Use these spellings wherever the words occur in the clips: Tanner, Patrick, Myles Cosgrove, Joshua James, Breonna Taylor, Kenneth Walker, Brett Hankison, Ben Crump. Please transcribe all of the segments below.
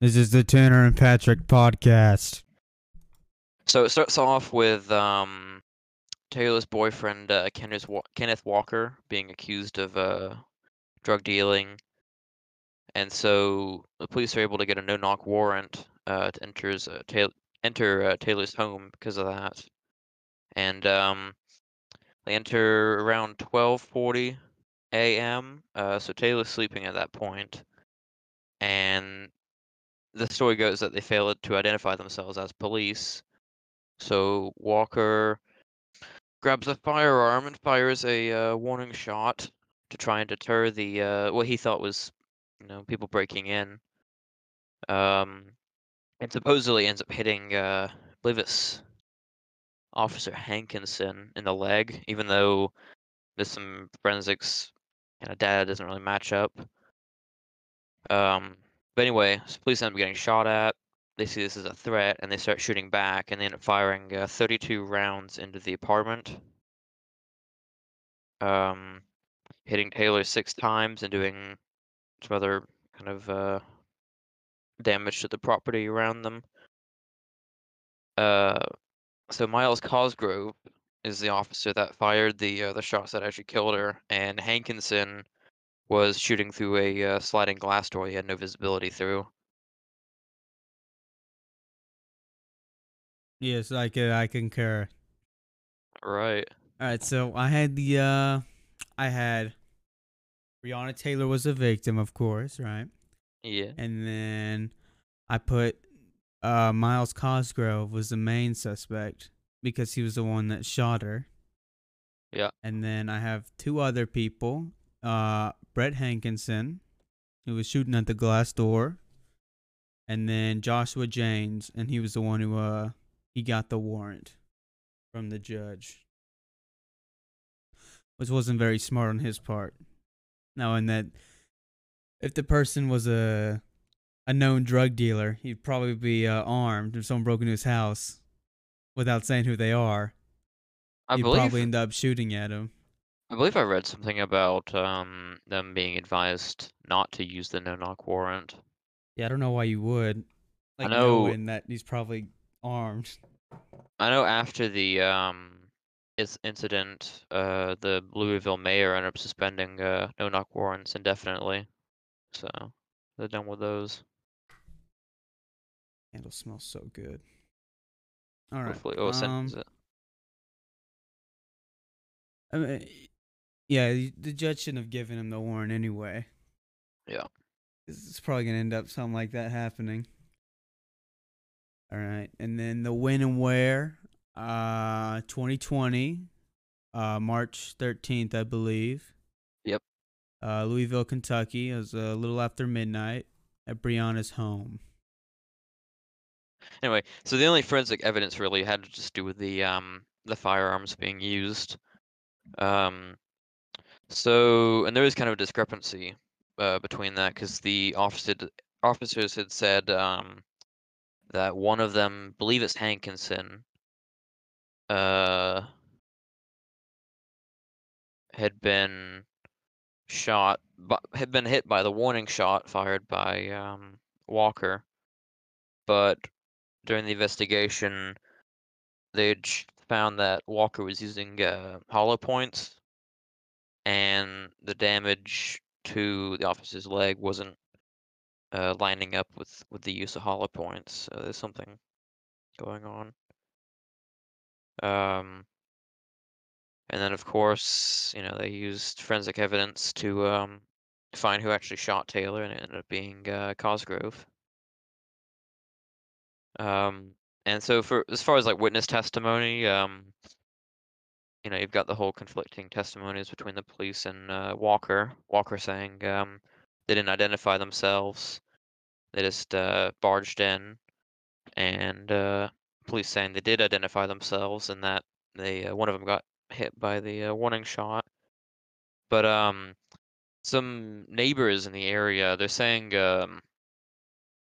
This is the Tanner and Patrick podcast. So it starts off with Taylor's boyfriend, Kenneth Walker, being accused of drug dealing. And so the police are able to get a no-knock warrant to enter Taylor's home because of that. And they enter around 12:40 a.m., so Taylor's sleeping at that point. And the story goes that they failed to identify themselves as police. So Walker grabs a firearm and fires a warning shot to try and deter the what he thought was, people breaking in. And supposedly ends up hitting, I believe it's Officer Hankison in the leg, even though there's some forensics and a data doesn't really match up. But anyway, so police end up getting shot at. They see this as a threat, and they start shooting back, and they end up firing 32 rounds into the apartment, hitting Taylor 6 times and doing some other kind of damage to the property around them. So Myles Cosgrove is the officer that fired the shots that actually killed her, and Hankison was shooting through a sliding glass door he had no visibility through. Yes, I concur. Right. All right. So I had Breonna Taylor was a victim, of course, right? Yeah. And then I put Myles Cosgrove was the main suspect because he was the one that shot her. Yeah. And then I have 2 other people. Brett Hankison, who was shooting at the glass door, and then Joshua James, and he was the one who he got the warrant from the judge, which wasn't very smart on his part. Now, in that, if the person was a known drug dealer, he'd probably be armed. If someone broke into his house without saying who they are, he'd probably end up shooting at him. I believe I read something about them being advised not to use the no-knock warrant. Yeah, I don't know why you would. Like, I know, knowing that he's probably armed. I know after the incident, the Louisville mayor ended up suspending no-knock warrants indefinitely. So they're done with those. It'll smell so good. All right. Hopefully, it'll sentence it. I mean, yeah, the judge shouldn't have given him the warrant anyway. Yeah, it's probably gonna end up something like that happening. All right, and then the when and where, 2020, March 13th, I believe. Yep. Louisville, Kentucky. It was a little after midnight at Breonna's home. Anyway, so the only forensic evidence really had to just do with the firearms being used. So, and there was kind of a discrepancy between that because the officers had said that one of them, believe it's Hankison, had been hit by the warning shot fired by Walker, but during the investigation, they'd found that Walker was using hollow points, and the damage to the officer's leg wasn't lining up with the use of hollow points. So there's something going on. And then, of course, they used forensic evidence to find who actually shot Taylor, and it ended up being Cosgrove. And so, for as far as like witness testimony, you've got the whole conflicting testimonies between the police and Walker. Walker saying they didn't identify themselves; they just barged in, and police saying they did identify themselves and that they one of them got hit by the warning shot. But some neighbors in the area, they're saying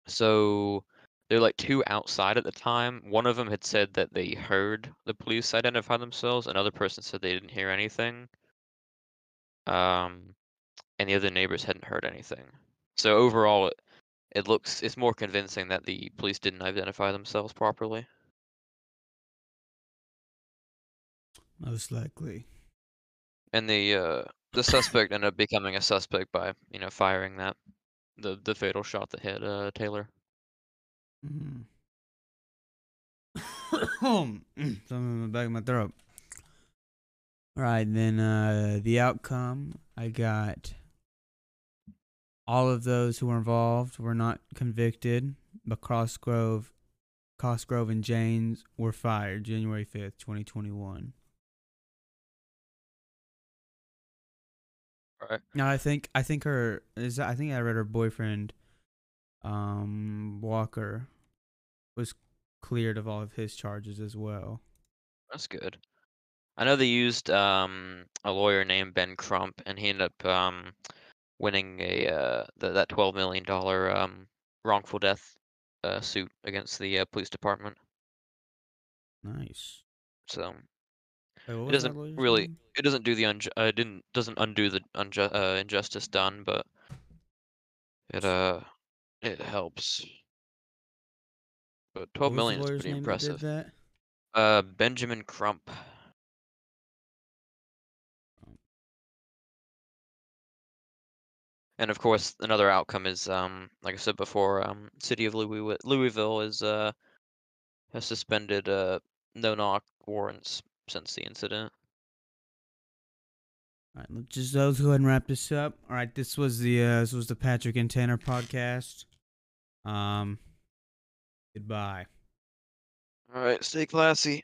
so. There were like 2 outside at the time. One of them had said that they heard the police identify themselves. Another person said they didn't hear anything. And the other neighbors hadn't heard anything. So overall, It looks, it's more convincing that the police didn't identify themselves properly. Most likely. And the suspect ended up becoming a suspect by, you know, firing that the fatal shot that hit Taylor. Something in the back of my throat. All right, then the outcome. I got all of those who were involved were not convicted, but Cosgrove and James were fired January 5th, 2021. All right. Now I think her is, I think I read her boyfriend, Walker, was cleared of all of his charges as well. That's good. I know they used a lawyer named Ben Crump, and he ended up winning a that $12 million wrongful death suit against the police department. Nice. So it doesn't really name? It doesn't do the doesn't undo the injustice done, but it helps. But 12 million is pretty impressive. That did that? Benjamin Crump. And of course, another outcome is, like I said before, city of Louisville is has suspended no-knock warrants since the incident. All right, let's just go ahead and wrap this up. All right, this was the Patrick and Tanner podcast. Goodbye. All right, stay classy.